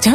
Don't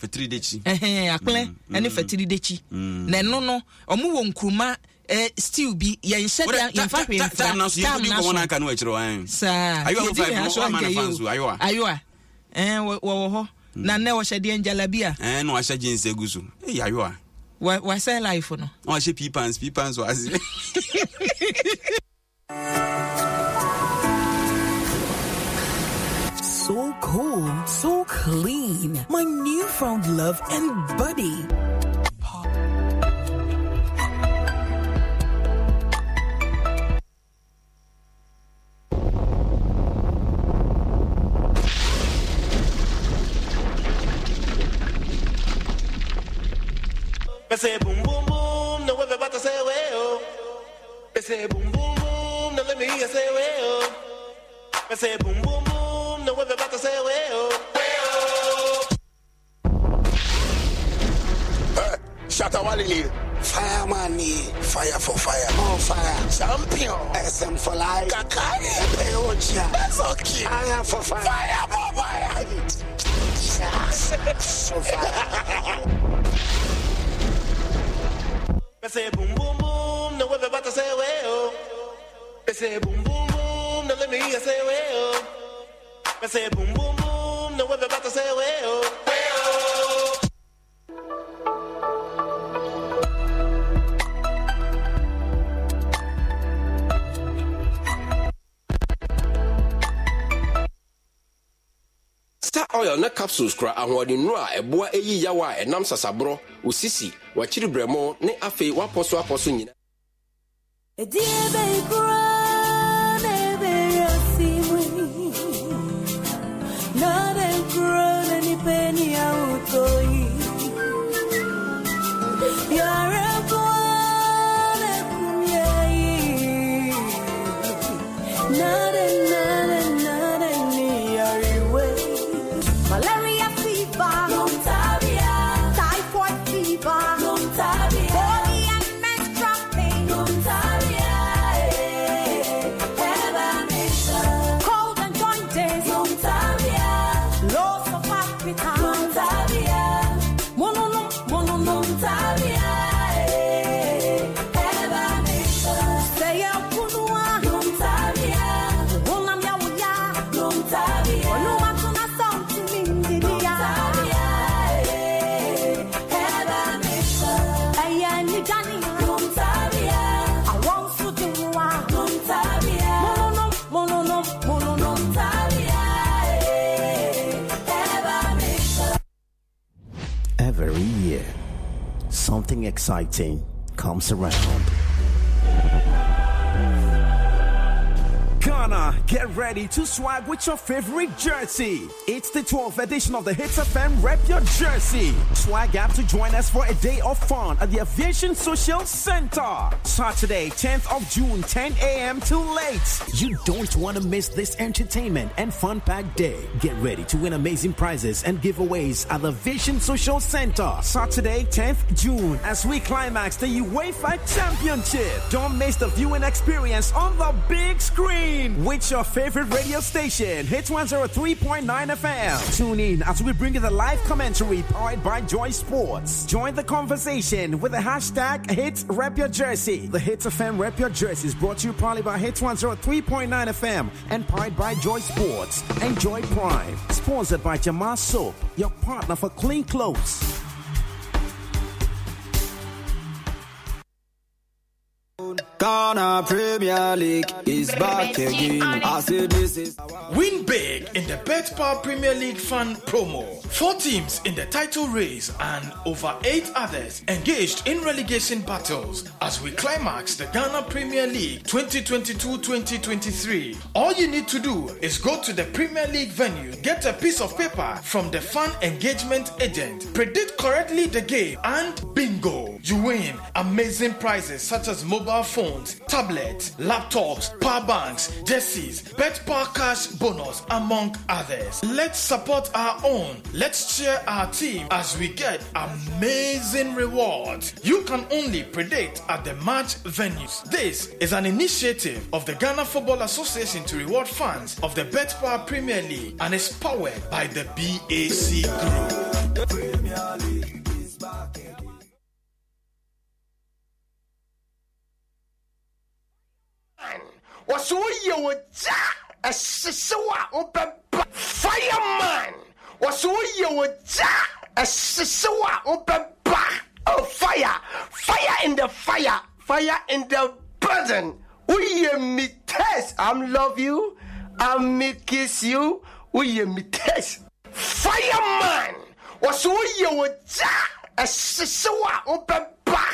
Fetiridechi. Akle ene fetiridechi. Na no no omo wo nkruma still be ya in shade in fact we are you a wo ho na ne wo shade enjalabia no wa shade nseguzu eh aywa wa say life no wa shade pipans wa azi so cool, so clean, my newfound love and buddy. They say boom boom boom, now we're about to say well. They say boom boom boom, now let me hear you say well. They say boom boom boom, now we're about to say well. Shatawali, fireman, fire for fire, on fire, champion, SM for life, Kakari, Peocha, that's okay, fire for fire, fire for fire, for fire. They say boom boom boom, now we're about to say well. They say boom boom boom, now let me hear say well. They say boom boom boom, now we're about to say well. Oil na capsules kra ahwade nura eboa eyi yawa enam sasabro osisi wa chiribremo ne afe wa poso nyina edebe kra nebe yosimuni na de kra ni peni autoyi yare kone kumyei na de something exciting comes around. Ghana Ghana, get ready to swag with your favorite jersey. It's the 12th edition of the Hitz FM Rep Your Jersey Swag app to join us for a day of fun at the Aviation Social Center. Saturday, 10th of June, 10 a.m. till late. You don't want to miss this entertainment and fun-packed day. Get ready to win amazing prizes and giveaways at the Aviation Social Center. Saturday, 10th June, as we climax the UEFA Championship. Don't miss the viewing experience on the big screen with your favorite radio station, Hit 103.9 FM. Tune in as we bring you the live commentary powered by Joy Sports. Join the conversation with the hashtag HitsRepYourJersey. The Hits FM Rep Your Jersey is brought to you proudly by Hit 103.9 FM and powered by Joy Sports and Joy Prime. Sponsored by Jamar Soap, your partner for clean clothes. Ghana Premier League is back again. I say this is win big in the betPawa Premier League fan promo. 4 teams in the title race and over 8 others engaged in relegation battles as we climax the Ghana Premier League 2022-2023. All you need to do is go to the Premier League venue, get a piece of paper from the fan engagement agent, predict correctly the game, and bingo! You win amazing prizes such as mobile phones, tablets, laptops, power banks, jerseys, betPawa cash bonus, among others. Let's support our own. Let's cheer our team as we get amazing rewards. You can only predict at the match venues. This is an initiative of the Ghana Football Association to reward fans of the betPawa Premier League and is powered by the BAC Group. Was all your a sisua open fireman? Was all your a sisua open fire? Fire in the fire, fire in the burden. We me test. I'm love you. I me kiss you. We me test. Fireman. Was all your a sisua open fire?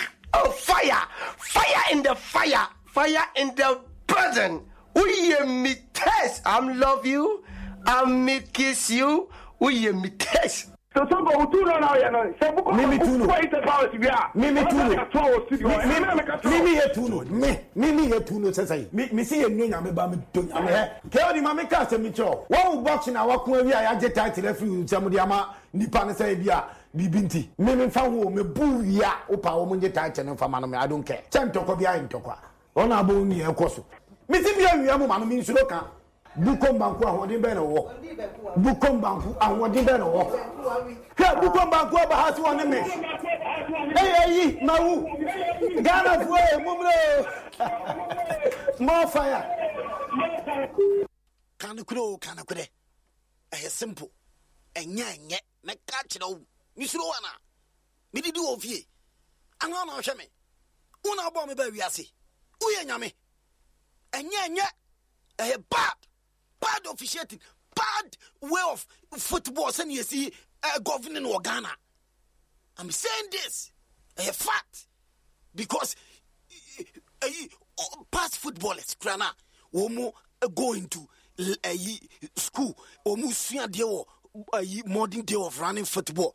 Fire in the fire, fire in the burden. We me test. I'm love you. I me kiss you. We me test. So somebody who know now, you know. So Mimi Bibinti, Mimi Fawo, me buya, Opa Omunje Titan and Famano, I don't care. Chantokobia in Tokwa. Honorable near Cosso. Missy Yamuman means Loka. Bukom Banku, I want in Beno. Bukom Banku, I want in Beno. Bukom Banku, I have 1 minute. Hey, Mau, Ghana's way, Mumro. More fire. Canacro. I have simple. And yang yet, make catch it all. Miss Luana, me did do of ye. And on our shame, Una bomb baby, I see. Uyanyame, and yet a bad officiating, bad way of football, and you see a governing of Ghana. I'm saying this a fact because past footballers, Krana, Omo going to a school, Omusia Deo, a modern day of running football.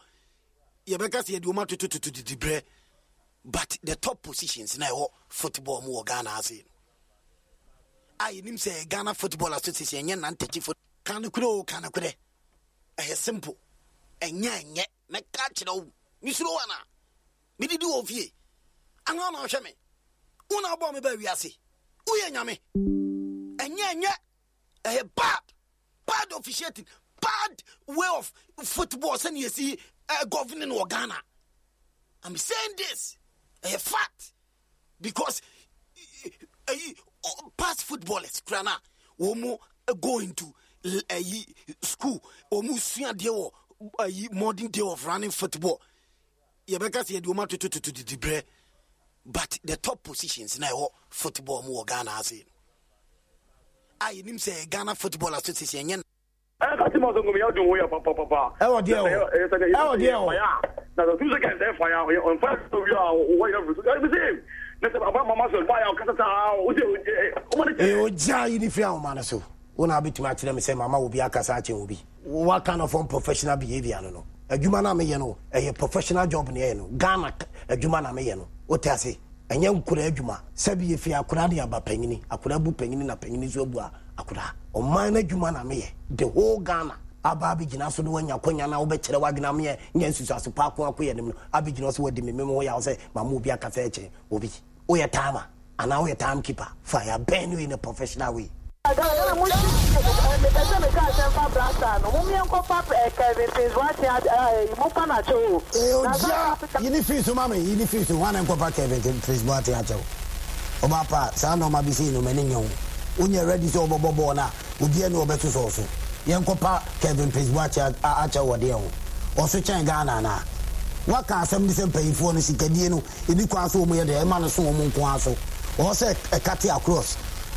But the top positions now football more Ghana as in. I didn't say Ghana Football Association and teaching for Canacro. A simple and yang yet, make catch it all. Miss Luana, me did do of ye. And on our shame, Una bomb baby, I see. Uyanyame, and yang yet a bad officiating, bad way of football, and you see. Governing of Ghana. I'm saying this a fact because past footballers, Krana, Omo going to a school, Omusia Deo, a modern day of running football. Yabaka said, you want to debre, but the top positions now football more Ghana as in. I didn't say Ghana Football Association. I got him out of Papa. Oh, dear. Oh, dear. Now, 2 seconds, fire on 5 of you are way up. What kind of unprofessional behavior? I don't know. A professional job near Ghana, a Jumana Mayano. What I say? A young Kurejuma, Sabi if you are Kurania Bapengini, a Kurabu Pengina Penginizobua, Akura, or minor Jumana May, the whole Ghana. Ababi Ginasu, when Yakonia now better Wagnamia, Yensus as a parkour, and Abiginos would be memory. I'll say, Mamubia Cafe, Obi, Oya Tama, and our timekeeper, fire burn you in a professional way. I don't know.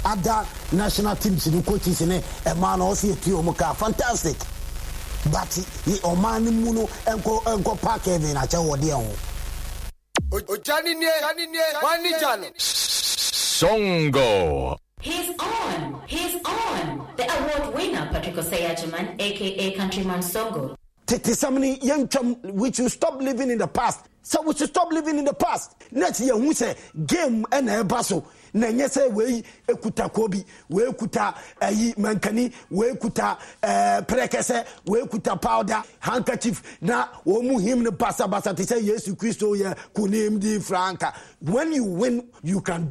Other national teams in the coaches in a man also Tiomoka, fantastic. But he Oman Muno and Uncle Park Kevin at our dear home. Songo. He's on. The award winner, Patrick Osei Agyemang, aka Countryman Sogo. Take this many young chum which you stop living in the past. So we should stop living in the past. Next year, we say game and a basso. Nanya say we ekuta Kobi, we ekuta mankani, we ekuta prekese, we ekuta powder, handkerchief. Na omu him ne basa basa. They say yes, you Christo ye kunim di franca. When you win, you can.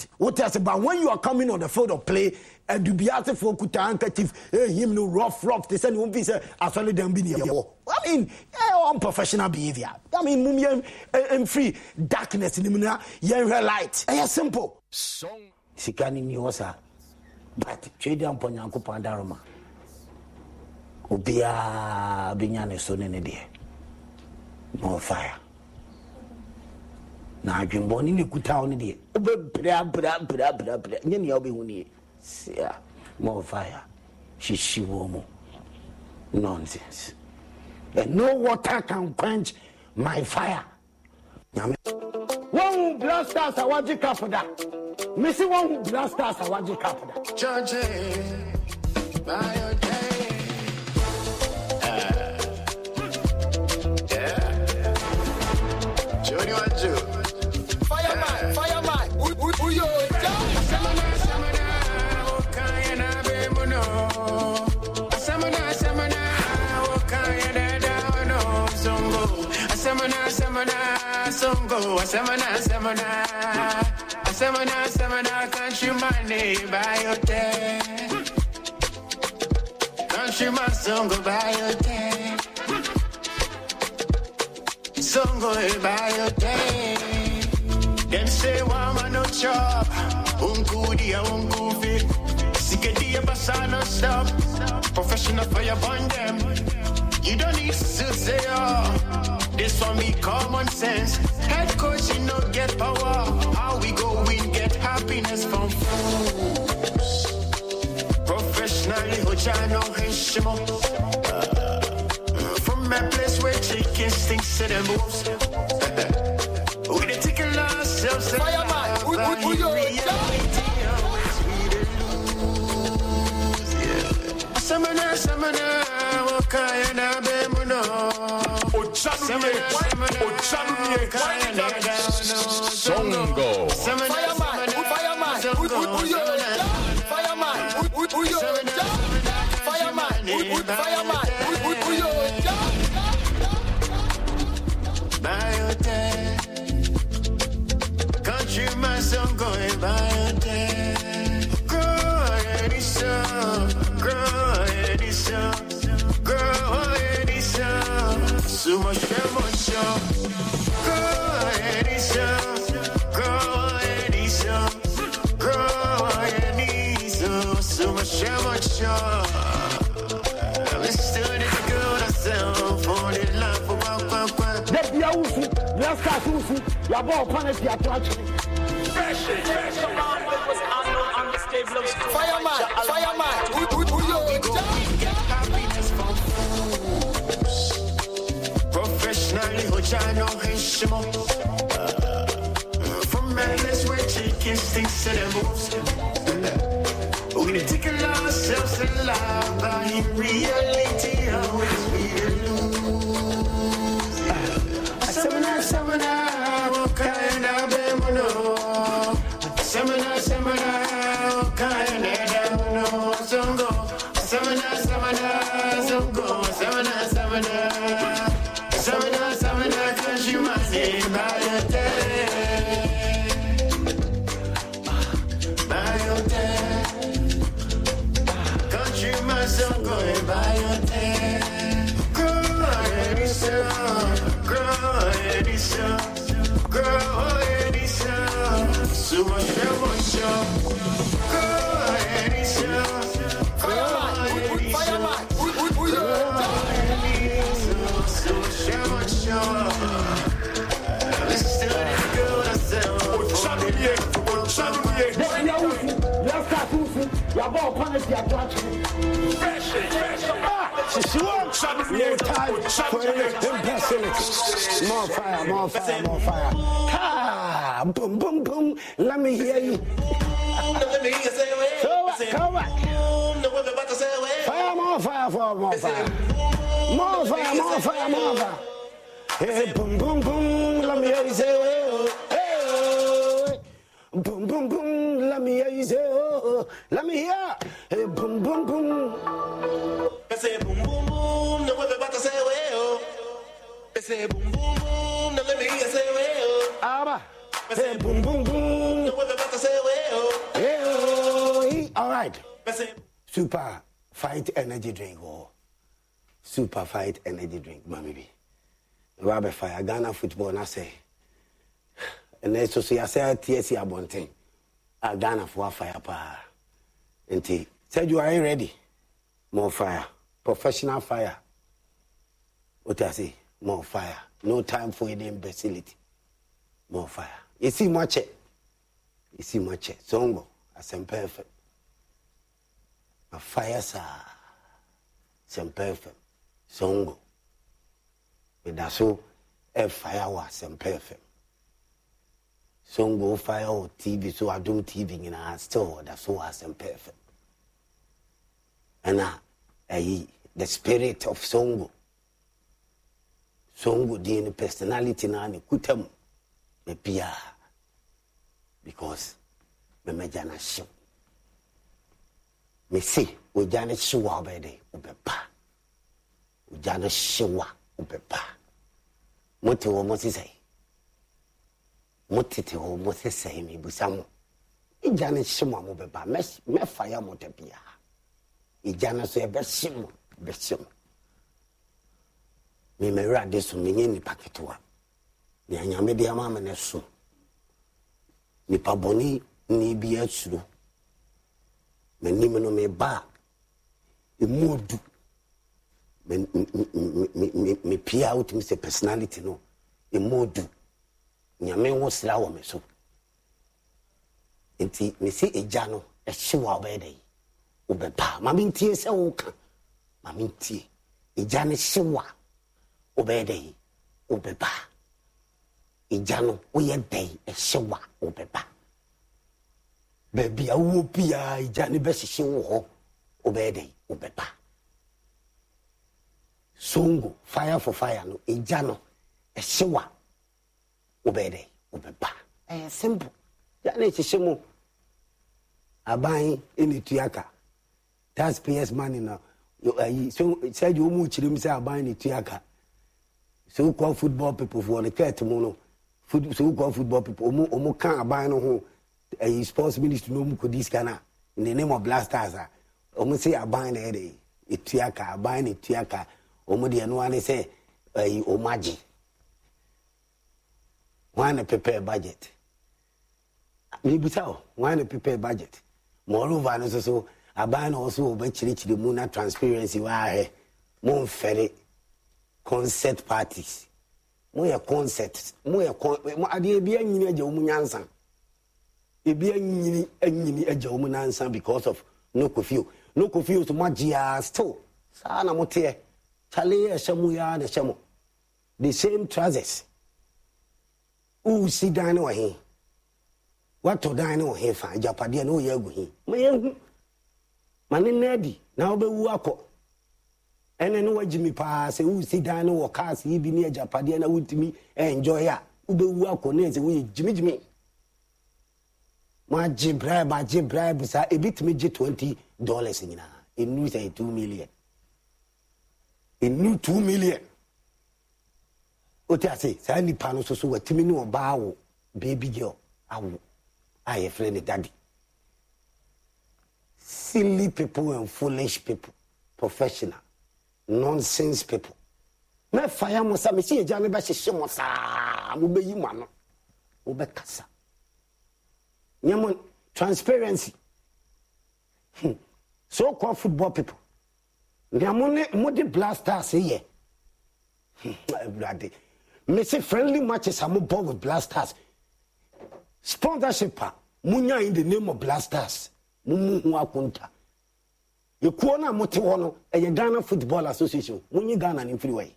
What else? But when you are coming on the field of play, and you be asking for kuta handkerchief, him no rough. They send one piece. I solid them be near. I mean, unprofessional behavior. I mean, mummy, I'm free. Darkness in the moon. You have light. It's simple. Song. Sikani niyosa, but trade on ponyango pandaroma. Obia binyane sonene de. No fire. Na jimbo ni kuta oni de. Bra. Nini obi huni. Yeah, more fire. She woman. Nonsense. And no water can quench my fire. One blast us a waji kapda. Missy one blast us a waji kapda. Judge by your day. Yeah. Junior and Jew. Fireman. Uyo. Samana, countryman, by your day. Countryman, Songo, by your day. Songo, by your day. Them say, woman, no chop. Unku, dia, unku, fit. Sikedia, basano, stop. Professional fire, bond them. You don't need to say, oh. This for me, common sense. Head coach, you know, get power. How we go, we get happiness from fools. Professionally, Ochano, Heshimo. From a place where chicken stinks to the moves. We didn't take ourselves. Fireman, we your reality. Samana, Samana, Okayana, Bemuno. Ochana. Songo. Fireman. Countryman song going biotech. Grow any song. So much From madness where chicken stinks to the moves. We're gonna take ourselves alive by reality. Always we lose. Seminar, what kind of demono? Seminar, what kind of demono? Zongo, seminar, zongo, seminar. More fire. Ha! Boom, boom, boom. Let me hear you. Fire, more fire. Hey, boom, boom, boom. Let me hear you say, oh. Boom, boom, boom. Let me hear you say, oh. Let me hear. Hey, boom, boom, boom. Say boom, boom, boom. The weather about to say, oh. Say boom, boom, boom. Now let me hear say, oh. Abba. Say boom, boom, boom. The weather about to say, oh. All right. Super Fight energy drink, oh. Super Fight energy drink, mommy. Rabbi Fire, Ghana Football, I say. And then so I say, TSC Abonting. Ghana for fire, pa. And T. Said you are ready. More fire. Professional fire. What I say? More fire. No time for any imbecility. More fire. You see much. Zongo. I'm perfect. A fire, sir. I'm perfect. Zongo. But that's all. A fire was perfect. Zongo fire or TV. So I do TV in a store. That's all. I'm perfect. And the spirit of Songo. Songo the personality na ne kutam me pia because me majana show me see we jana show obede obepa we jana show obepa moti wo moti say me busamo I jana show mo beba me fire moti pia I jana so e beshimo me rade so me nyi paketoa me anyame de ama me so ni paboni ni bi aturo me ni no me ba e modu me pia out me personality no e modu nyame wo sra wo me so enti me se eja no e hyewa obede obepa ma me ntie se wo ka ma me ntie eja ne hyewa obede obeba ijano oyedei ehwa obeba baby awu pia ijani besisi wo ho obede obeba Songo fire for fire no ijano a shiwa obede obeba. Simple. Yane chishimo abayi ini tuyaka. That's PS money now. So said you mu chilim say abayi ni tuyaka. So we call football people for the care tomorrow. So we call football people. Omo can abayi no ho. A sports minister no mu kodis kana. In the name of blasters, omo say abayi na ede. Ituyaka abayi ni tuyaka. Omo di anuane say omaji. Why not prepare budget? Maybe so. Why not prepare budget? Moreover, and also, I ban also eventually to the moon transparency. Why more ferry concert parties? More concerts. More a because of no curfew. No curfew to Magia store. Sana Motier, Chale, Shamuya, the Shamu. The same trousers. Who see Dino here? What to Dino here for Japadia no Yagu? My name Neddy, now be Wako. And I know what Jimmy Pass, who see Dino or Cass, he be near Japadiana with me and enjoy her. Who be Wako needs away Jimmy. My Jim Bribe, sir, a bit me $20 in a new say 2 million. A new 2 million. What I say, Sandy Panos so a Timino or Bow, baby girl. I have friend daddy. Silly people and foolish people, professional, nonsense people. My fire must have seen a Johnny Bashishamosa, obey you, man, obey Cassa. Yaman, transparency. So called football people. Yaman, Modi blasters here. Bloody. Missy friendly matches are more born with blasters. Sponsorship, Munya in the name of blasters. Mumu Wakunta. You Kona Motiwano, a Ghana Football Association, Muni Ghana in freeway.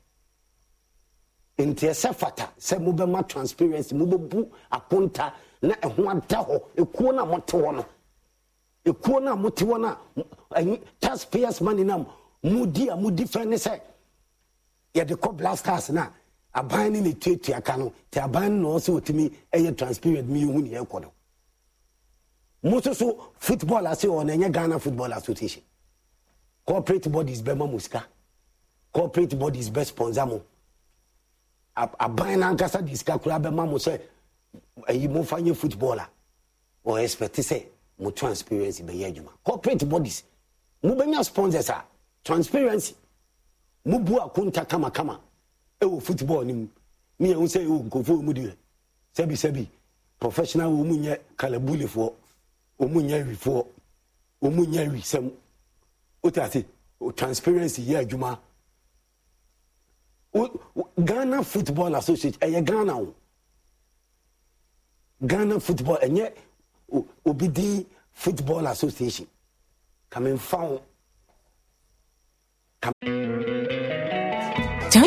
In Tesafata, said Mubema transparency, Mubu Akunta, not a Huantaho, a Kona Motiwano. A Kona Motiwana, a taxpayers' money now, Mudi Furnace. Yet the cop blasters now. A buying in a trade to a canoe, to a buying also to me, a transparent me who near Kono. Motoso football as on a Ghana Football Association. Corporate bodies Bema Muska. Corporate bodies best Ponzamo. A buying Ancasa Discacra Bema Mose, a Mofani footballer. Or expect to say, more transparency by Yajuma. Corporate bodies. Mubena sponsors are transparency. Mubua Kunta Kamakama. Football, me who say, oh, go for Mudia. Sebi, professional Umunya Calabuli for Umunyari for Umunyari, some Utati, transparency, yeah, Juma. Ghana Football Association, a Ghana Football, and yet Obidi Football Association. Come and found. Don't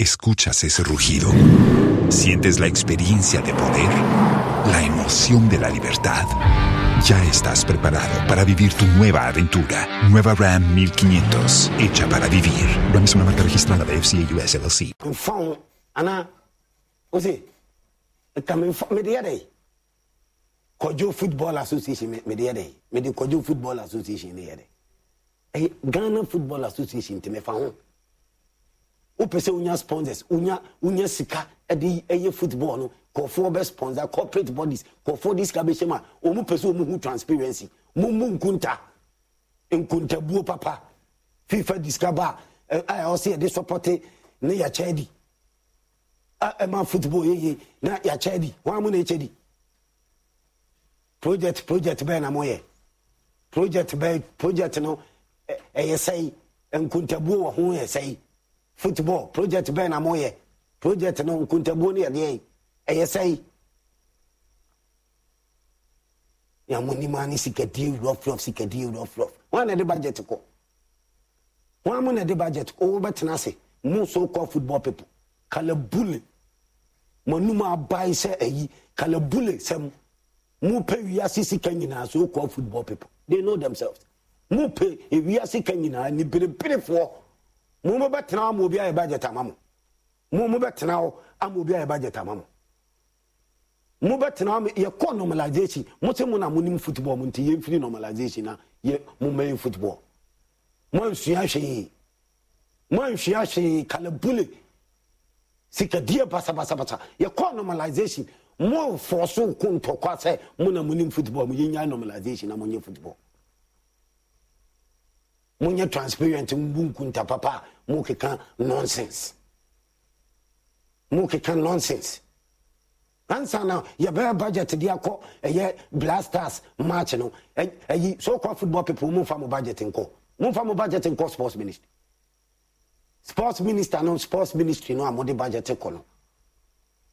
Escuchas ese rugido, sientes la experiencia de poder, la emoción de la libertad. Ya estás preparado para vivir tu nueva aventura. Nueva Ram 1500, hecha para vivir. Ram es una marca registrada de FCA US LLC. Ana, oye, me di Kojo Football Association me diere. Ghana Football Association te me faon. Upese unya sponsors, unya sika, edi eye football no, kofo best sponsor, corporate bodies, kofo this kabeshema, omu peso omu hu transparency, mumu nkunta buo papa, FIFA discover, I also dey support ne ya chedi, ema football ye na ya chedi, wa mu na chedi, project be na moye, project no, say nkunta buo wa hu say. Football project Ben Amoye, project no Kuntabuni, a say ya money man is sikadi rough sikadi rough one the budget ko one money the budget o betna se mo so called football people kala bulle manuma buy say eyi kala bulle sem mo pay we asisi kan nyina so called football people they know themselves mo pay if we asika nyina ni bere for mo mo betna mo bi ay budget amamo mo mo betna o amo bi ay budget amamo Mubetna me ye call normalization. Motemu na monim football munti ye free normalization na ye mo main football. Mo nsia she kalabule. Sikadie basa. Ye call normalization. Mo force kun to kwase mo na monim football mo ye nya normalization na mo nye football. Mo nye transparent mbun kun ta papa mo kekan nonsense. Answer now, your bare budget, dear co, a year blasters, match, no, and so called football people move from a budget and co. Move from a budget and co sports ministry. Sports minister, no sports ministry, no, I'm on the budget and co.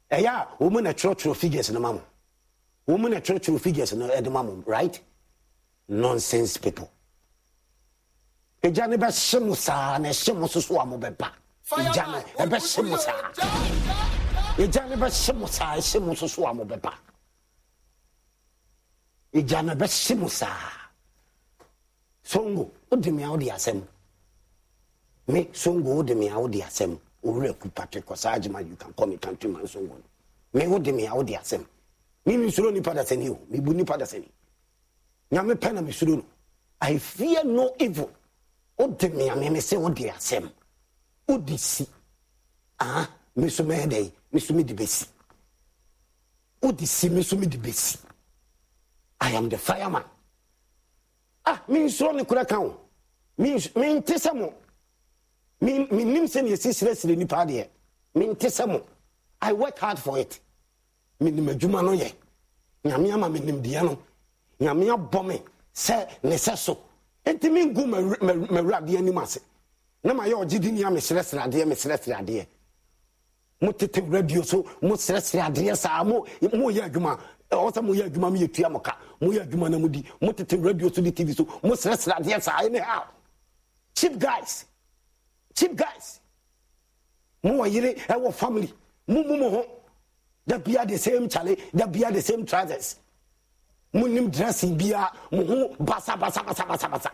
A ya, woman at church figures in the mamma. Woman at church figures in the mamma, right? Nonsense people. A janiba shimusa and a shimusuamo beba. Fire, a best shimusa. Ejanebe simusa simuso so amobeba. Ejanebe simusa. Songo odemi awde asem. Me songo odemi awde asem. Oreku Patrick Osei Agyemang, you can call me Countryman Sogo. Me odemi awde asem. Me misuro ni pada seni o. Me buni pada seni. Nyame pena me suro no. I fear no evil. Odemi ameme se odi asem. Odisi. Ah, me so me dey. Misumi de besi. I am the fireman. Ah, means only Kurakao. Mean Tessamo. Mean send your sisters in the party. Mean Tessamo. I work hard for it. Mean Majumanoye. Yamiama menim Diano. Yamia Bome. Sir Nessasso. And to mean Guma Radianimas. Namayo Gidinia Mistress, dear Mistress, dear. Mutete radio so mutresre address amo mo yaguma osa mo yaguma mi etua moka mo yaguma na mudi mutete radio so di tv so mutresre address anyhow cheap guys mo yire our family mo ho that be the same chale that be the same trousers mo nim dressing bia mo ho basa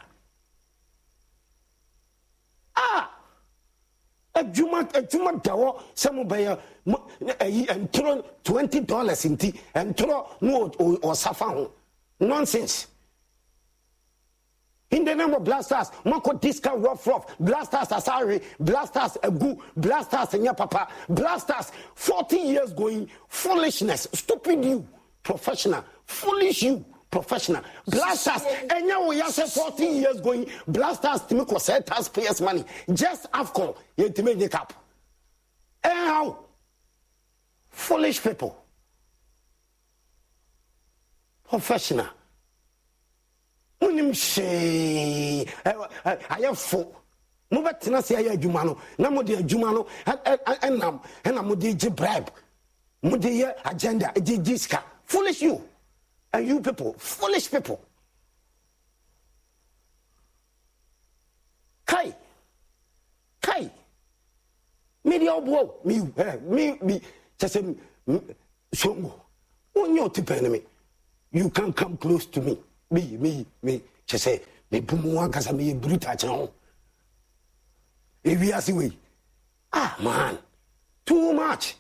A juma dawo some buyer and throw $20 in tea and throw no or safan nonsense. In the name of blasters, Mako discount rough, blasters asari, blasters a goo, blasters and your papa, blasters 40 years going foolishness, stupid you, professional, foolish you. Professional blasters, and now we are 14 years going blasters to make us set taxpayers' money. Just after you to make the cap, and how foolish people, professional. Unimshe, I have four. Move to Nancy, I have Jumano. Namodi Jumano, and Namodi bribe. Mudi agenda, Jiska. Foolish you. And you people, foolish people. Kai. Me, just say, Songo. Only type enemy. You can't come close to me. Me. Just say, me bumuwa kasa me bruta chano. If you way, ah man, too much.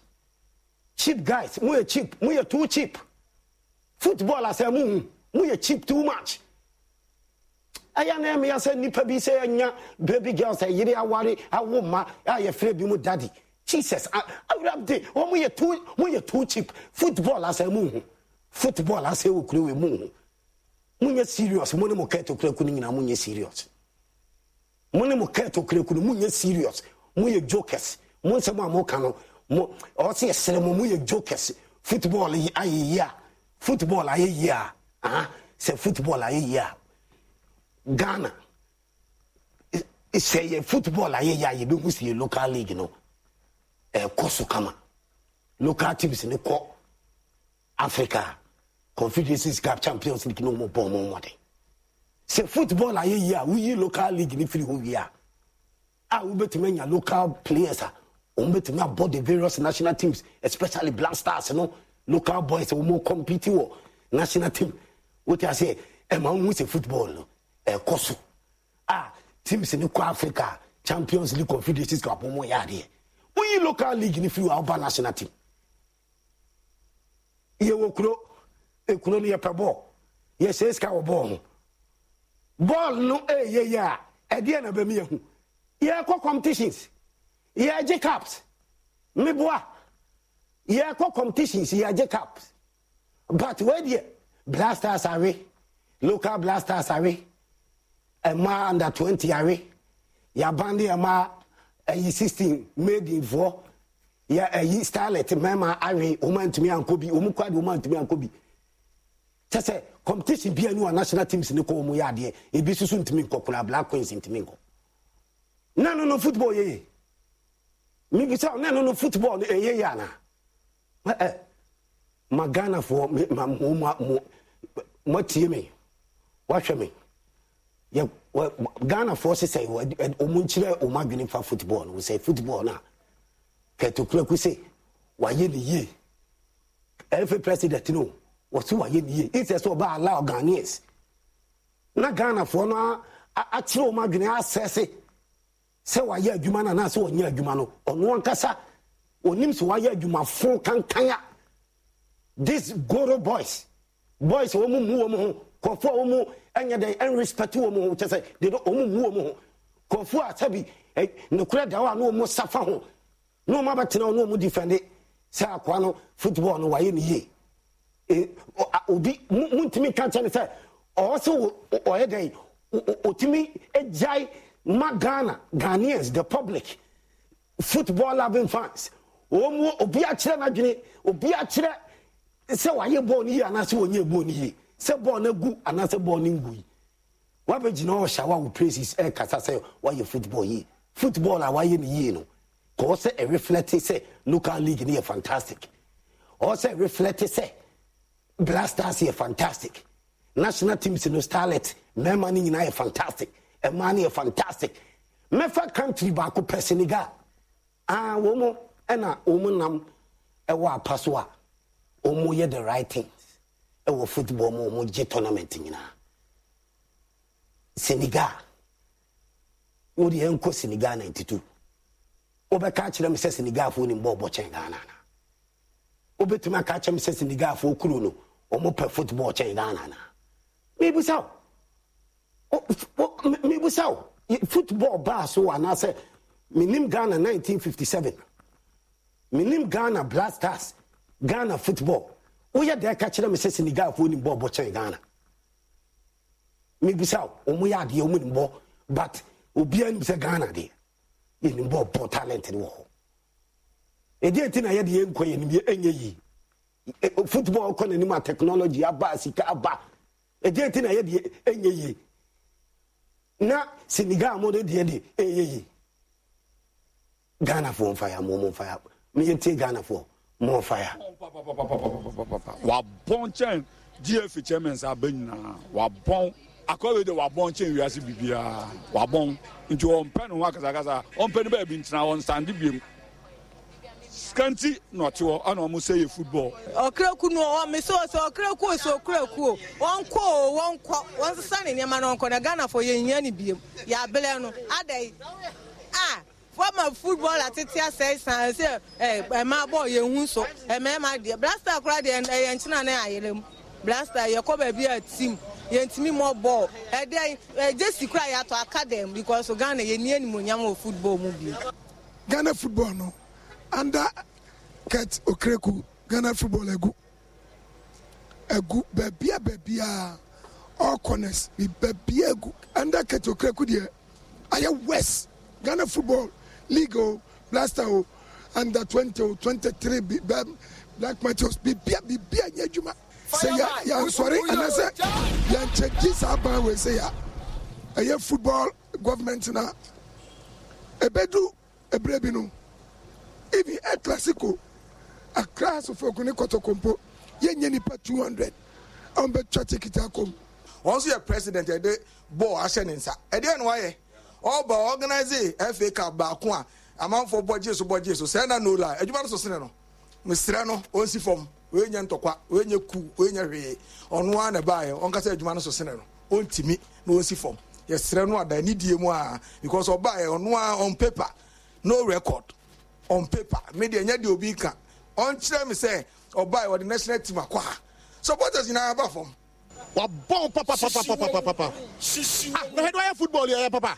Cheap guys, we cheap, we are too cheap. Football I say we are cheap too much. I am me say nipa bi say nya baby girl say yiri aware awoma aye free bi mu daddy. Jesus I would have day we are too cheap. Football I say football I say we crew we munye serious money mo keto kreku ni na munye serious. Money mo keto kreku ni munye serious. Munye jokers. Munye se mo amoka no mo o se sere mo munye jokers. Football aye ya. Football aye yeah. Say football aye yeah. Ghana. Say football aye yeah. You don't see local league, you know. Kosukama. Local teams in the Africa. Confederations Cup Champions League no more born more money. Say football a year, we local league in free who year. I will bet many local players are bet me about the various national teams, especially Black Stars, you know, local boys who more compete or national team. What I say, a man who say football, a Kosu. Ah, teams in Africa, Champions League Confederations Cup more yard. We local league in free our national team. Ye wo kuro e kuro ni yepabo ye se ska wo ball no ye ya e de na be me hu ye ko competitions ye je cups me boa ye ko competitions ye je cups but where the Blasters are local Blasters are a ma under 20 are ya bandi a ma 16 made in four. Yeah, a starlet, Mamma, Irene, woman to me and Kobe, Umuka, woman to me and Kobe. Just a competition be a new national teams in the Comoyadi, a business to Minko, Black Queens in Timingo. No football, eh? Maybe some no football, eh, Yana. Magana for Mamma, what team? Watch me. Yeah, Ghana forces say, Omunchile, Omagin for football, who say football now. Kurt Okraku say, "Why ye ye? Every president know what who ye ye. It's just about allow Ghanaians. Na Ghana for no actually o ma dwene asese. Say why ye adwuma na na say onye adwuma no. Ono ankasa onim so why ye adwuma fo kankanya. These Goro boys wo mu ho, kofo wo mu anya dey and respect wo mu ho. Say they don't wo mu ho. Kofo asabi no kura da wa no mu safa ho." No matter tino no mu defend it. Say akwano football no waye ni ye. Obi muntimi kan chane say also oyedey otimi ejai ma Ghana Ghanaians the public football loving fans. Omo obi a kire na dwene obi a kire say waye ball ni ye anase onye ball ni ye. Say ball na gu anase ball ni ngui. Wa be gina o shawa we praise his air kasa say waye football ye. Football a waye ni ye no. Because it reflects, say, local league is fantastic. Also, it reflects, say, Blasters is fantastic. National teams in the starlet, my money is fantastic. And money is fantastic. My country is back in Senegal. Ah, woman, and a woman, and a passoir. Omo ye the right things. Our football, omo je tournament in Senegal. We the enco Senegal 92. Obekachira me sese nigafo ni mbo bochen Ghana na. Obetuma kacha me sese nigafo okuru no, omo pe football chen Ghana na. Me busao. Football ba so ana se minim Ghana 1957. Minim Ghana Blasters, Ghana football. Oya de kachira me sese nigafo ni mbo bochen Ghana. Me busao, omo ya de omo ni mbo, but obi an se Ghana de. In the more talented war. A dear thing I had the inquiry in the football conanima technology, abba. A dear thing I had the enye. Now, Senegal modded the enye. Ghana for fire, more fire. Me take Ghana for more fire. What bon chain, dear chairman's are been now. What bon. I call it the Wabon chain, we are CBBA, Wabon, into on pen workers, on pen baby, now on standing. Scanty, not to almost say football. Or Krakuno, Miss Oso, Kraku, so Kraku, one son in Yamanon, Ghana for Yeni Beam, Yabelano, Ade. Ah, former football at Titia says, and say, my boy, you wunso, and my dear Blaster cried and I Blaster, your cover be a team. Yentimi more ball. And then just cry out to academy because Ghana ye near Munyamo football movie. Ghana football no. Under Kurt Okraku, Ghana football a good babia all corners be babia good under Kurt Okraku there. I West Ghana football league Blaster under 20 23 black matches be Juma. Say ya sorry, and I say ya check this up and we say ya. A year football government na a bedu a brebino. Even a classical a class of Ogunikoto Compo, Yen Yenipa 200. I'm better take it home. Once you're president, I did Bo Ashensa. I didn't why all by organizing FA Cup Bakwa amount for budgets. So send a no lie. I do want to send no Mistrano, only from when you're talking, when you cook, when you're on one a buyer, on Cassette Jumanos or Senero, only to me, no see form. Yes, Sereno, I need you more because of buyer on one on paper, no record on paper, media Yadio Bika. On Chile, say, or buy or the national team. Supporters in our platform. What papa. Ah, no, I have football here, papa.